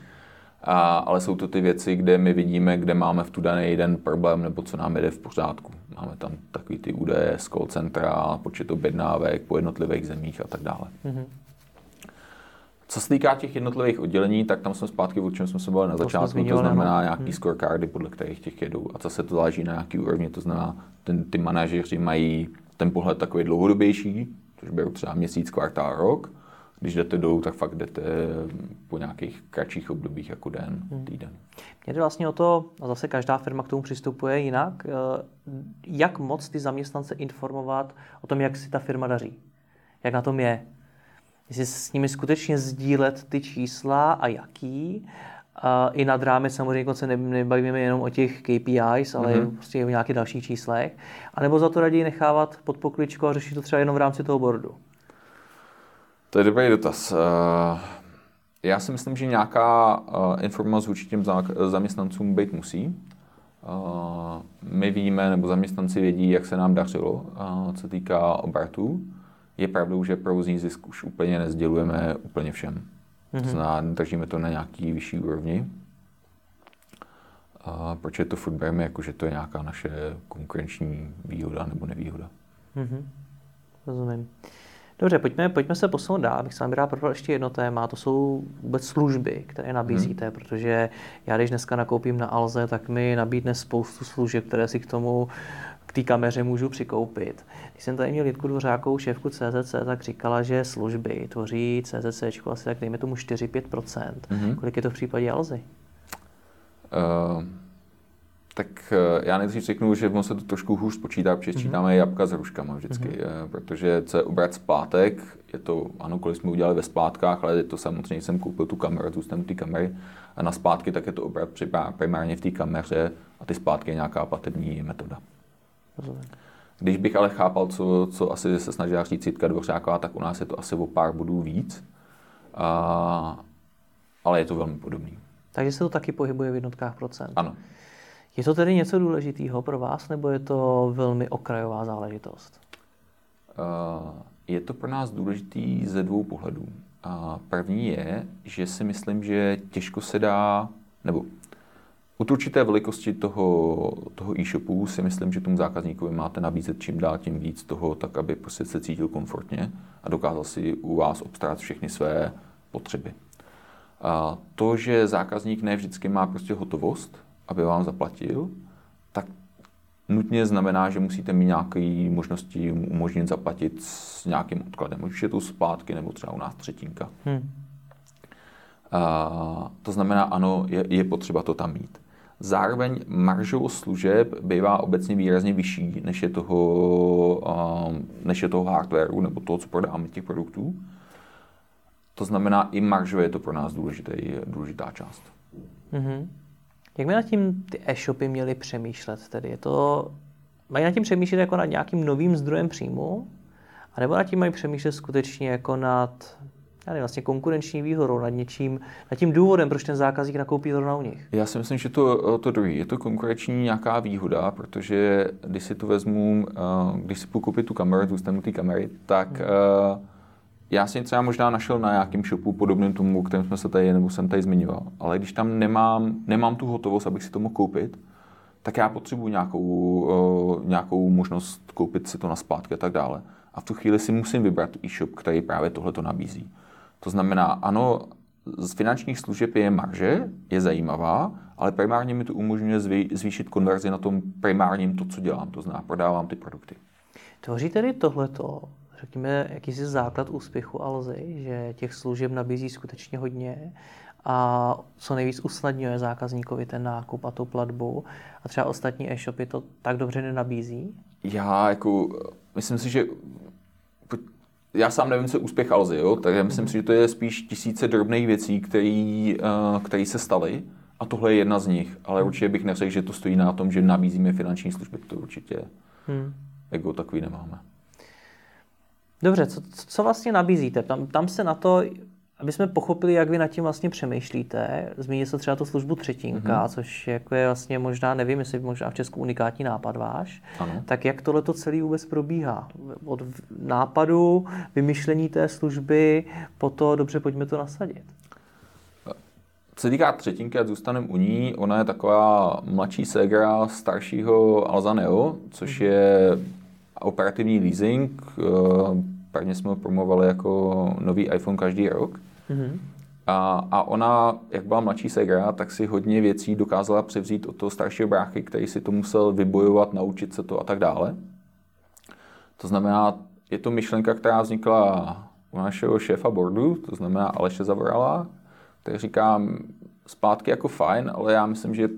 ale jsou to ty věci, kde my vidíme, kde máme v tu daný den problém nebo co nám jde v pořádku. Máme tam takový ty údaje z call centra, počet objednávek po jednotlivých zemích a tak dále. Mm-hmm. Co se týká těch jednotlivých oddělení, tak tam jsme zpátky, o čem jsme se bavili na začátku, to znamená nějaký scorecardy, podle kterých těch jedou. A zase to záleží na nějaký úrovni, to znamená, ty manažeři mají ten pohled takový dlouhodobější, což berou třeba měsíc, kvartál, rok. Když jdete dolů, tak fakt jdete po nějakých kratších obdobích jako den, týden. Mě jde vlastně o to, a zase každá firma k tomu přistupuje jinak, jak moc ty zaměstnance informovat o tom, jak si ta firma daří, jak na tom je. Jestli s nimi skutečně sdílet ty čísla a jaký. I nad rámec samozřejmě se nebavíme jenom o těch KPIs, ale prostě o nějakých dalších číslech. A nebo za to raději nechávat pod pokličku a řešit to třeba jenom v rámci toho boardu. To je dobrý dotaz. Já si myslím, že nějaká informace vůči těm zaměstnancům být musí. My víme, nebo zaměstnanci vědí, jak se nám dařilo, co týká obratu. Je pravdou, že provozní zisk už úplně nezdělujeme úplně všem. To znamená, držíme to na nějaký vyšší úrovni. Proč je to furt bereme, jakože to je nějaká naše konkurenční výhoda nebo nevýhoda. Rozumím. Dobře, pojďme se posunout dál, abych s vámi rád probral ještě jedno téma, to jsou vůbec služby, které nabízíte, protože já když dneska nakoupím na Alze, tak mi nabídne spoustu služeb, které si k té kameře můžu přikoupit. Když jsem tady měl Jitku Dvořákovou, šéfku CZC, tak říkala, že služby tvoří CZCčku asi tak dejme tomu 4-5%. Kolik je to v případě Alzy? Tak já nejdřív řeknu, že on se to trošku hůř spočítá, protože sčítáme jabka s hruškama vždycky, protože co je obrat splátek, je to, ano, kolik jsme udělali ve splátkách, ale je to samozřejmě, jsem koupil tu kameru, zůstanu té kamery a na splátky, tak je to obrat primárně v té kameře a ty splátky je nějaká platební metoda. Když bych ale chápal, co asi se snažila říct Jitka Dvořáková, tak u nás je to asi o pár bodů víc, ale je to velmi podobný. Takže se to taky pohybuje v jednotkách procent. Ano. Je to tedy něco důležitého pro vás, nebo je to velmi okrajová záležitost? Je to pro nás důležitý ze dvou pohledů. První je, že si myslím, že těžko se dá, nebo od určité velikosti toho e-shopu si myslím, že tomu zákazníkovi máte nabízet čím dál tím víc toho, tak aby prostě se cítil komfortně a dokázal si u vás obstarat všechny své potřeby. To, že zákazník ne vždycky má prostě hotovost, aby vám zaplatil, tak nutně znamená, že musíte mít nějaké možnosti umožnit zaplatit s nějakým odkladem. Už je to splátky nebo třeba u nás třetinka. To znamená, ano, je potřeba to tam mít. Zároveň maržovost služeb bývá obecně výrazně vyšší, než je toho hardwareu nebo toho, co prodáme těch produktů. To znamená, i maržově je to pro nás důležitá část. Jak mají nad tím ty e-shopy měly přemýšlet tedy? Mají nad tím přemýšlet jako nad nějakým novým zdrojem příjmu? A nebo nad tím mají přemýšlet skutečně jako nad vlastně konkurenční výhodou, nad něčím, nad tím důvodem, proč ten zákazník nakoupí zrovna u nich? Já si myslím, že to druhý. Je to konkurenční nějaká výhoda, protože když si to vezmu, když si půjdu koupit tu kameru, tu kamery, tak já jsem třeba možná našel na nějakém shopu podobným tomu, kterým jsme se tady, nebo jsem tady zmiňoval, ale když tam nemám tu hotovost, abych si to mohl koupit, tak já potřebuji nějakou možnost koupit si to naspátky a tak dále. A v tu chvíli si musím vybrat e-shop, který právě tohleto nabízí. To znamená, ano, z finančních služeb je marže, je zajímavá, ale primárně mi to umožňuje zvýšit konverzi na tom primárním to, co dělám, to znamená, prodávám ty produkty. Tvoří tedy tohleto, řekněme, jakýsi základ úspěchu Alzy, že těch služeb nabízí skutečně hodně a co nejvíc usnadňuje zákazníkovi ten nákup a tu platbu a třeba ostatní e-shopy to tak dobře nenabízí? Já myslím si, že já sám nevím, co je úspěch Alzy, jo? Takže myslím si, že to je spíš tisíce drobných věcí, které se staly a tohle je jedna z nich, ale určitě bych neřekl, že to stojí na tom, že nabízíme finanční služby, to určitě ego takový nemáme. Dobře, co vlastně nabízíte? Tam se na to, aby jsme pochopili, jak vy nad tím vlastně přemýšlíte, zmínil se třeba tu službu Třetinka, což je vlastně možná, nevím, jestli možná v Česku unikátní nápad váš, ano. Tak jak tohleto celé vůbec probíhá? Od nápadu, vymyšlení té služby, po to, dobře, pojďme to nasadit. Co se týká Třetinky, ať zůstaneme u ní, ona je taková mladší ségra staršího Alza Neo, což je operativní leasing, právě jsme ho promovali jako nový iPhone každý rok. A ona, jak byla mladší ségra, tak si hodně věcí dokázala převzít od toho staršího bráchy, který si to musel vybojovat, naučit se to a tak dále. To znamená, je to myšlenka, která vznikla u našeho šéfa boardu, to znamená Aleše Zavorala, který říká, zpátky jako fajn, ale já myslím, že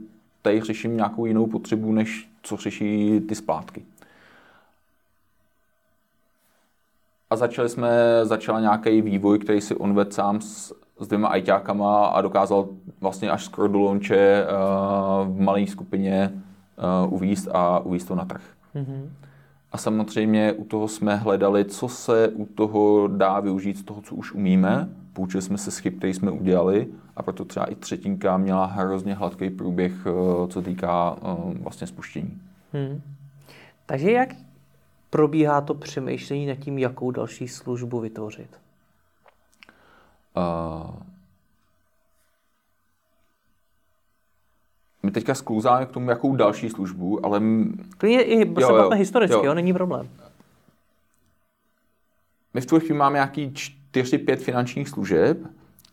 tady řeším nějakou jinou potřebu, než co řeší ty splátky. A začal nějaký vývoj, který si on vedl sám s dvěma ajťákama a dokázal vlastně až skoro do launche v malé skupině uvést to na trh. A samozřejmě u toho jsme hledali, co se u toho dá využít z toho, co už umíme. Poučili jsme se z chyb, který jsme udělali a proto třeba i Třetinka měla hrozně hladký průběh, co týká vlastně spuštění. Takže jak probíhá to přemýšlení nad tím, jakou další službu vytvořit? My teďka sklouzáme k tomu, jakou další službu, ale... Klidně se bavíme historicky, jo, není problém. My v tuhle chvíli máme nějaký 4-5 finančních služeb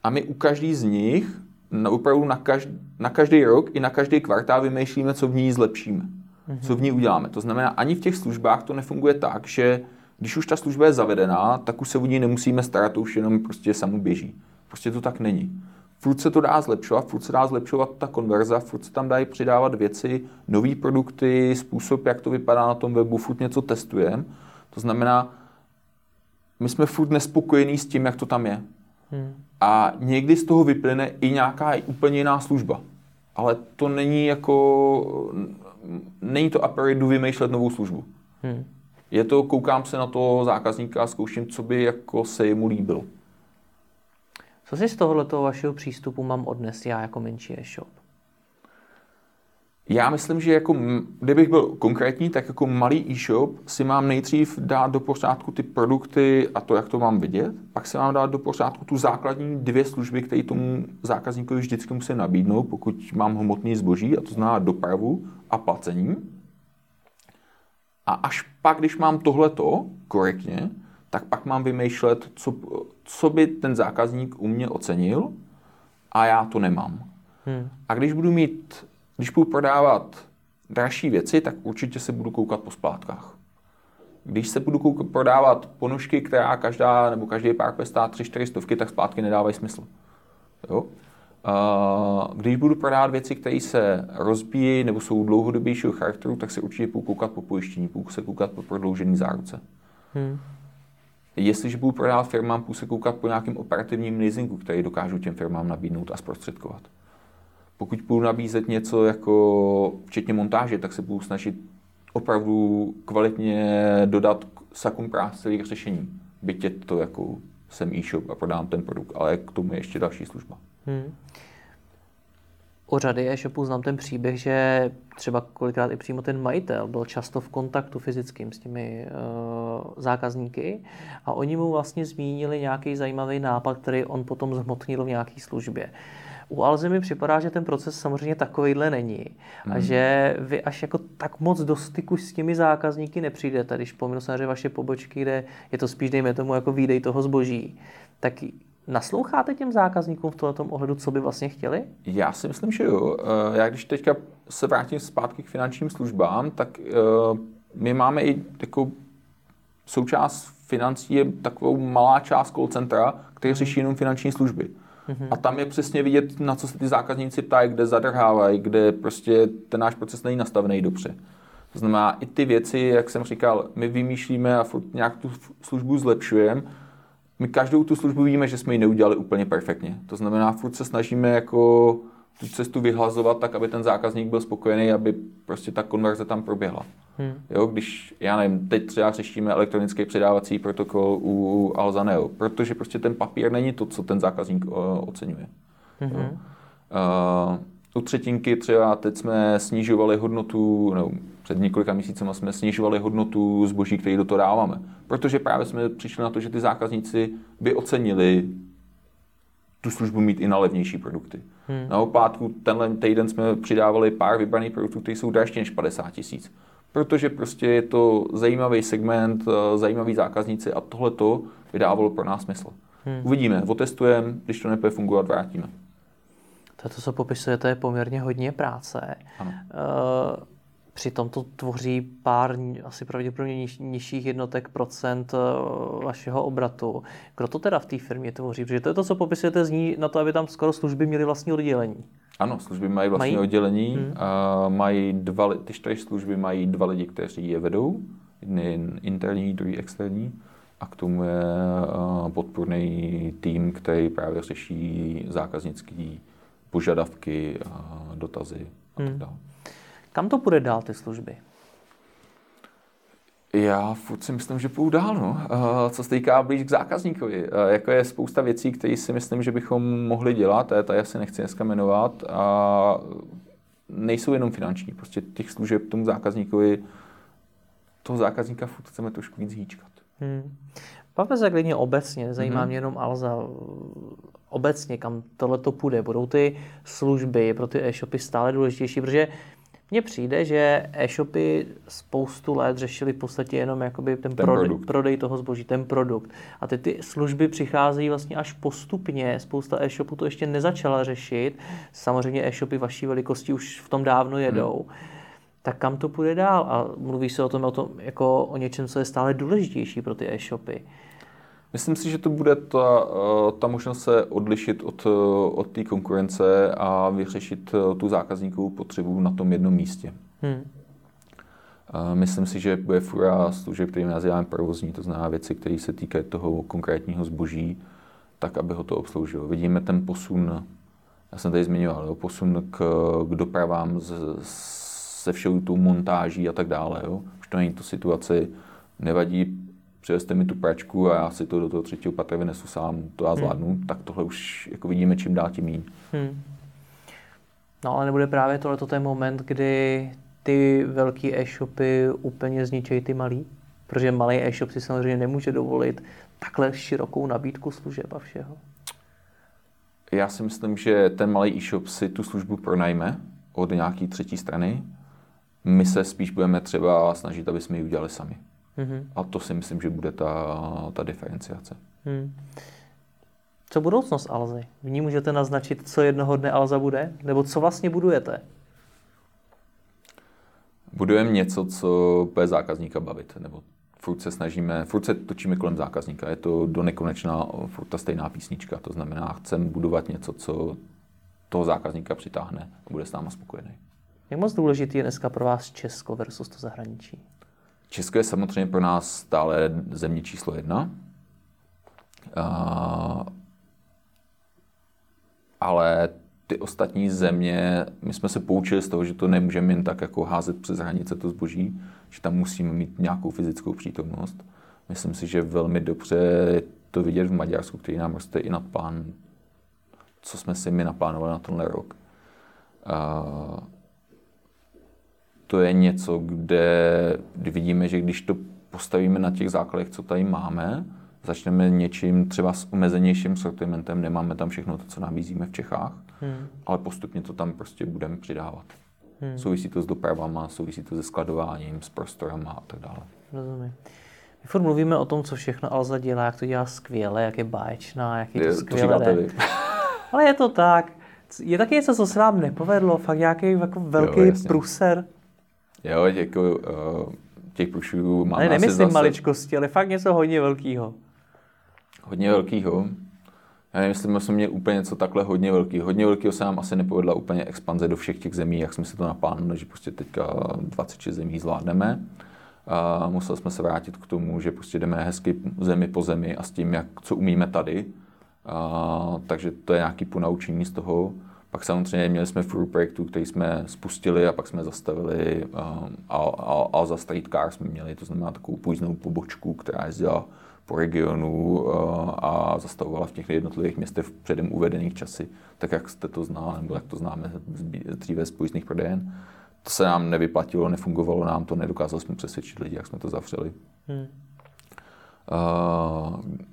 a my u každý z nich, opravdu na každý rok i na každý kvartál vymýšlíme, co v ní zlepšíme. Co v ní uděláme. To znamená, ani v těch službách to nefunguje tak, že když už ta služba je zavedená, tak už se o ní nemusíme starat, to už jenom prostě samo běží. Prostě to tak není. Furt se to dá zlepšovat, furt se dá zlepšovat ta konverza, furt se tam dají přidávat věci, nový produkty, způsob, jak to vypadá na tom webu, furt něco testujeme. To znamená, my jsme furt nespokojení s tím, jak to tam je. A někdy z toho vyplyne i nějaká úplně jiná služba. Ale to není není to a priori jdu vymýšlet novou službu. Je to, koukám se na toho zákazníka a zkouším, co by se jemu líbilo. Co si z tohoto vašeho přístupu mám odnes já jako menší e-shop? Já myslím, že kdybych byl konkrétní, tak jako malý e-shop si mám nejdřív dát do pořádku ty produkty a to, jak to mám vidět. Pak si mám dát do pořádku tu základní dvě služby, které tomu zákazníkovi vždycky musím nabídnout, pokud mám hmotný zboží, a to znamená dopravu a placení. A až pak, když mám tohleto korektně, tak pak mám vymýšlet, co by ten zákazník u mě ocenil a já to nemám. A když budu prodávat dražší věci, tak určitě se budu koukat po splátkách. Když se budu prodávat ponožky, která každá nebo každý pár stá 300-400, tak splátky nedávají smysl. Jo? Když budu prodávat věci, které se rozbíjí nebo jsou dlouhodobějšího charakteru, tak se určitě budu koukat po pojištění, budu se koukat po prodloužení záruce. Jestliže budu prodávat firmám, budu se koukat po nějakém operativním leasingu, který dokážu těm firmám nabídnout a zprostředkovat. Pokud budu nabízet něco včetně montáže, tak se budu snažit opravdu kvalitně dodat sakrum práce celých řešení. Byť je to jsem e-shop a prodám ten produkt, ale k tomu je ještě další služba. O řady e-shopů znám ten příběh, že třeba kolikrát i přímo ten majitel byl často v kontaktu fyzickým s těmi zákazníky a oni mu vlastně zmínili nějaký zajímavý nápad, který on potom zhmotnil v nějaké službě. U Alzy mi připadá, že ten proces samozřejmě takovejhle není a že vy až jako tak moc do styku s těmi zákazníky nepřijdete, když pominu samozřejmě vaše pobočky, kde je to spíš, dejme tomu, jako výdej toho zboží, tak nasloucháte těm zákazníkům v tomto ohledu, co by vlastně chtěli? Já si myslím, že jo. Já když teďka se vrátím zpátky k finančním službám, tak my máme i takovou součást financí, je takovou malá část call centra, který řeší jenom finanční služby. A tam je přesně vidět, na co se ty zákazníci ptají, kde zadrhávají, kde prostě ten náš proces není nastavený dobře. To znamená, i ty věci, jak jsem říkal, my vymýšlíme a furt nějak tu službu zlepšujeme. My každou tu službu víme, že jsme ji neudělali úplně perfektně. To znamená, furt se snažíme jako tu cestu vyhlazovat tak, aby ten zákazník byl spokojený, aby prostě ta konverze tam proběhla. Jo, když, já nevím, teď třeba řešíme elektronický předávací protokol u Alza Neo, protože prostě ten papír není to, co ten zákazník oceňuje. U Třetinky třeba teď jsme snižovali hodnotu, nebo před několika měsícema jsme snižovali hodnotu zboží, který do toho dáváme. Protože právě jsme přišli na to, že ty zákazníci by ocenili tu službu mít i na levnější produkty. Na oplátku tenhle týden jsme přidávali pár vybraných produktů, které jsou dražší než 50 000. Protože prostě je to zajímavý segment, zajímavý zákazníci a tohleto by dávalo pro nás smysl. Uvidíme, otestujeme, když to nebude fungovat, vrátíme. To, co popisujete, je poměrně hodně práce. Přitom to tvoří pár, asi pravděpodobně nižších jednotek procent vašeho obratu. Kdo to teda v té firmě tvoří? Protože to je to, co popisujete, zní na to, aby tam skoro služby měly vlastní oddělení. Ano, služby mají vlastní oddělení. Mají ty čtyři služby mají dva lidi, kteří je vedou. Jeden interní, druhý externí. A k tomu je podpůrný tým, který právě řeší zákaznický požadavky, dotazy a tak dále. Kam to půjde dál, ty služby? Já furt si myslím, že půjdu dál, co se týká blíž k zákazníkovi. Jako je spousta věcí, které si myslím, že bychom mohli dělat, a tady asi nechci dneska jmenovat, a nejsou jenom finanční, prostě těch služeb tomu zákazníkovi, toho zákazníka furt chceme trošku víc hýčkat. Bavme se klidně obecně, zajímá mě jenom Alza. Obecně, kam tohleto půjde? Budou ty služby pro ty e-shopy stále důležitější? Protože mně přijde, že e-shopy spoustu let řešili v podstatě jenom jakoby ten prodej toho zboží, ten produkt. A ty služby přicházejí vlastně až postupně. Spousta e-shopů to ještě nezačala řešit. Samozřejmě e-shopy vaší velikosti už v tom dávno jedou. Tak kam to půjde dál? A mluví se o tom jako o něčem, co je stále důležitější pro ty e-shopy. Myslím si, že to bude ta možnost se odlišit od té konkurence a vyřešit tu zákazníkovou potřebu na tom jednom místě. Myslím si, že bude fůra služeb, kterým nazýváme provozní, to znamená věci, které se týkají toho konkrétního zboží, tak, aby ho to obsloužilo. Vidíme ten posun, já jsem tady zmiňoval, posun k dopravám se všeho tou montáží a tak dále. Už to není tu situaci, nevadí, přivezte mi tu pračku a já si to do toho třetího patra vynesu sám, to já zvládnu, tak tohle už jako vidíme čím dál tím míň. No ale nebude právě tohleto ten moment, kdy ty velký e-shopy úplně zničejí ty malý? Protože malý e-shop si samozřejmě nemůže dovolit takhle širokou nabídku služeb a všeho. Já si myslím, že ten malý e-shop si tu službu pronajme od nějaký třetí strany. My se spíš budeme třeba snažit, aby jsme ji udělali sami. A to si myslím, že bude ta diferenciace. Co budoucnost Alzy? V ní můžete naznačit, co jednoho dne Alza bude? Nebo co vlastně budujete? Budujeme něco, co bude zákazníka bavit. Nebo furt se točíme kolem zákazníka. Je to do nekonečná furt ta stejná písnička. To znamená, chceme budovat něco, co toho zákazníka přitáhne a bude s náma spokojený. Jak moc důležitý je dneska pro vás Česko versus to zahraničí? Česko je samozřejmě pro nás stále země číslo 1, ale ty ostatní země, my jsme se poučili z toho, že to nemůžeme jen tak jako házet přes hranice to zboží, že tam musíme mít nějakou fyzickou přítomnost. Myslím si, že velmi dobře je to vidět v Maďarsku, který nám roste i nad plán, co jsme si my naplánovali na tenhle rok. To je něco, kde vidíme, že když to postavíme na těch základech, co tady máme, začneme něčím třeba s omezenějším sortimentem, nemáme tam všechno to, co nabízíme v Čechách, ale postupně to tam prostě budeme přidávat. Souvisí to s dopravama, souvisí to se skladováním, s prostorama a tak dále. Rozumím. My furt mluvíme o tom, co všechno Alza dělá, jak to dělá skvěle, jak je báječná, jak je to skvěle. Ale je to tak. Je taky něco, co se vám nepovedlo? Fakt nějaký jako velký průser? Jo, jako těch průšvihů máme asi zase. Nemyslím maličkosti, ale fakt něco hodně velkýho. Hodně velkýho? Já nemyslím, že jsme měli úplně něco takhle hodně velkýho. Hodně velkýho se nám asi nepovedla úplně expanze do všech těch zemí, jak jsme si to naplánovali, že prostě teďka 26 zemí zvládneme. A museli jsme se vrátit k tomu, že prostě jdeme hezky zemi po zemi a s tím, jak, co umíme tady. Takže to je nějaké ponaučení z toho. Pak samozřejmě měli jsme fůru projektů, který jsme spustili a pak jsme zastavili a Alza Streetcar jsme měli, to znamená takovou půjčnou pobočku, která jezdila po regionu a zastavovala v těch jednotlivých městech v předem uvedených časy, tak jak jste to znal, nebo jak to známe dříve z půjčných prodejen. To se nám nevyplatilo, nefungovalo nám to, nedokázali jsme přesvědčit lidi, jak jsme to zavřeli.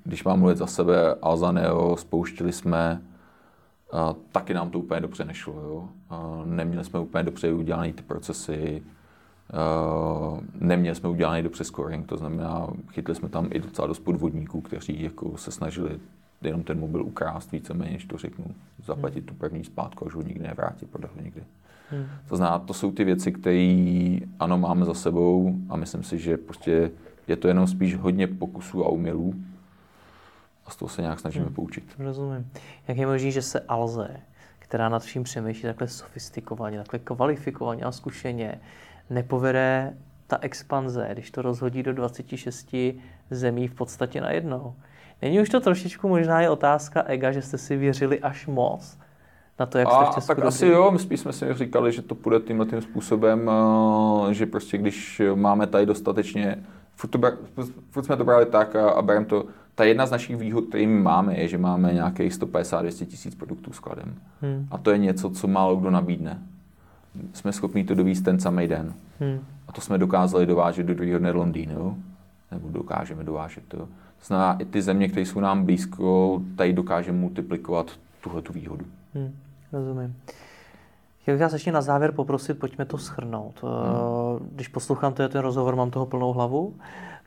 Když mám mluvit za sebe, Alza Neo spouštili jsme, taky nám to úplně dobře nešlo. Jo? Neměli jsme úplně dobře udělané ty procesy, neměli jsme udělaný dobře scoring, to znamená, chytli jsme tam i docela dost podvodníků, kteří jako se snažili jenom ten mobil ukrást víceméně, než to řeknu, zaplatit tu první zpátku, až ho nikdy nevrátit, prodat ho nikdy. To znamená, to jsou ty věci, které ano, máme za sebou a myslím si, že prostě je to jenom spíš hodně pokusů a umělů a z toho se nějak snažíme poučit. Rozumím. Jak je možné, že se Alze, která nad vším přemýšlí takhle sofistikovaně, takhle kvalifikovaně a zkušeně, nepovede ta expanze, když to rozhodí do 26 zemí v podstatě najednou? Není už to trošičku možná je otázka ega, že jste si věřili až moc na to, jak jste v Česku tak dobrý? Asi jo, my spíš jsme si říkali, že to půjde tímhletým způsobem, že prostě když máme tady dostatečně, furt jsme to brali tak a bereme to. Ta jedna z našich výhod, který máme, je, že máme nějakých 150-200 tisíc produktů skladem. A to je něco, co málo kdo nabídne. Jsme schopni to dovízt ten samý den. A to jsme dokázali dovážet do druhého dne Londýnu. Nebo dokážeme dovážet to. Znamená, i ty země, které jsou nám blízko, tady dokážeme multiplikovat tuhletu výhodu. Rozumím. Chtěl bych vás ještě na závěr poprosit, pojďme to shrnout. Když poslouchám ten rozhovor, mám toho plnou hlavu,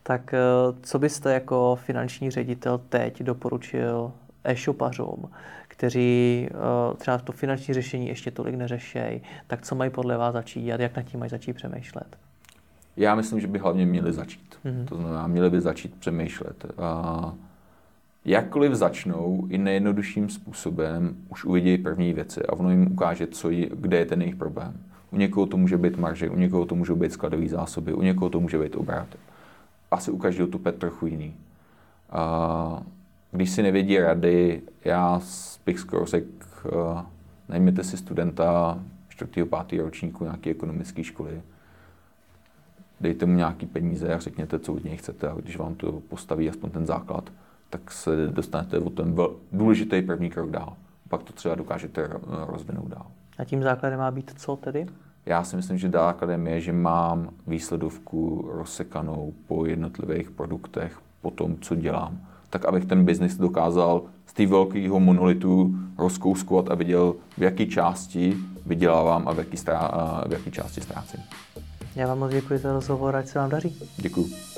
tak co byste jako finanční ředitel teď doporučil e-shopařům, kteří třeba to finanční řešení ještě tolik neřešejí, tak co mají podle vás začít dělat, jak nad tím mají začít přemýšlet? Já myslím, že by hlavně měli začít. To znamená, měli by začít přemýšlet. Jakkoliv začnou, i nejjednodušším způsobem už uvidí první věci a ono jim ukáže, kde je ten jejich problém. U někoho to může být marže, u někoho to můžou být skladové zásoby, u někoho to může být obrat. Asi u každého to pět trochu jiný. Když si nevědí rady, já bych skoro řekl, najměte si studenta 4. 5. ročníku nějaké ekonomické školy, dejte mu nějaké peníze a řekněte, co od něj chcete, a když vám to postaví aspoň ten základ, tak se dostanete o ten důležitý první krok dál. Pak to třeba dokážete rozvinout dál. A tím základem má být co tedy? Já si myslím, že základem je, že mám výsledovku rozsekanou po jednotlivých produktech, po tom, co dělám. Tak, abych ten biznis dokázal z té velkého monolitu rozkouskovat a viděl, v jaké části vydělávám a v jaké části ztrácím. Já vám moc děkuji za rozhovor, ať se vám daří. Děkuji.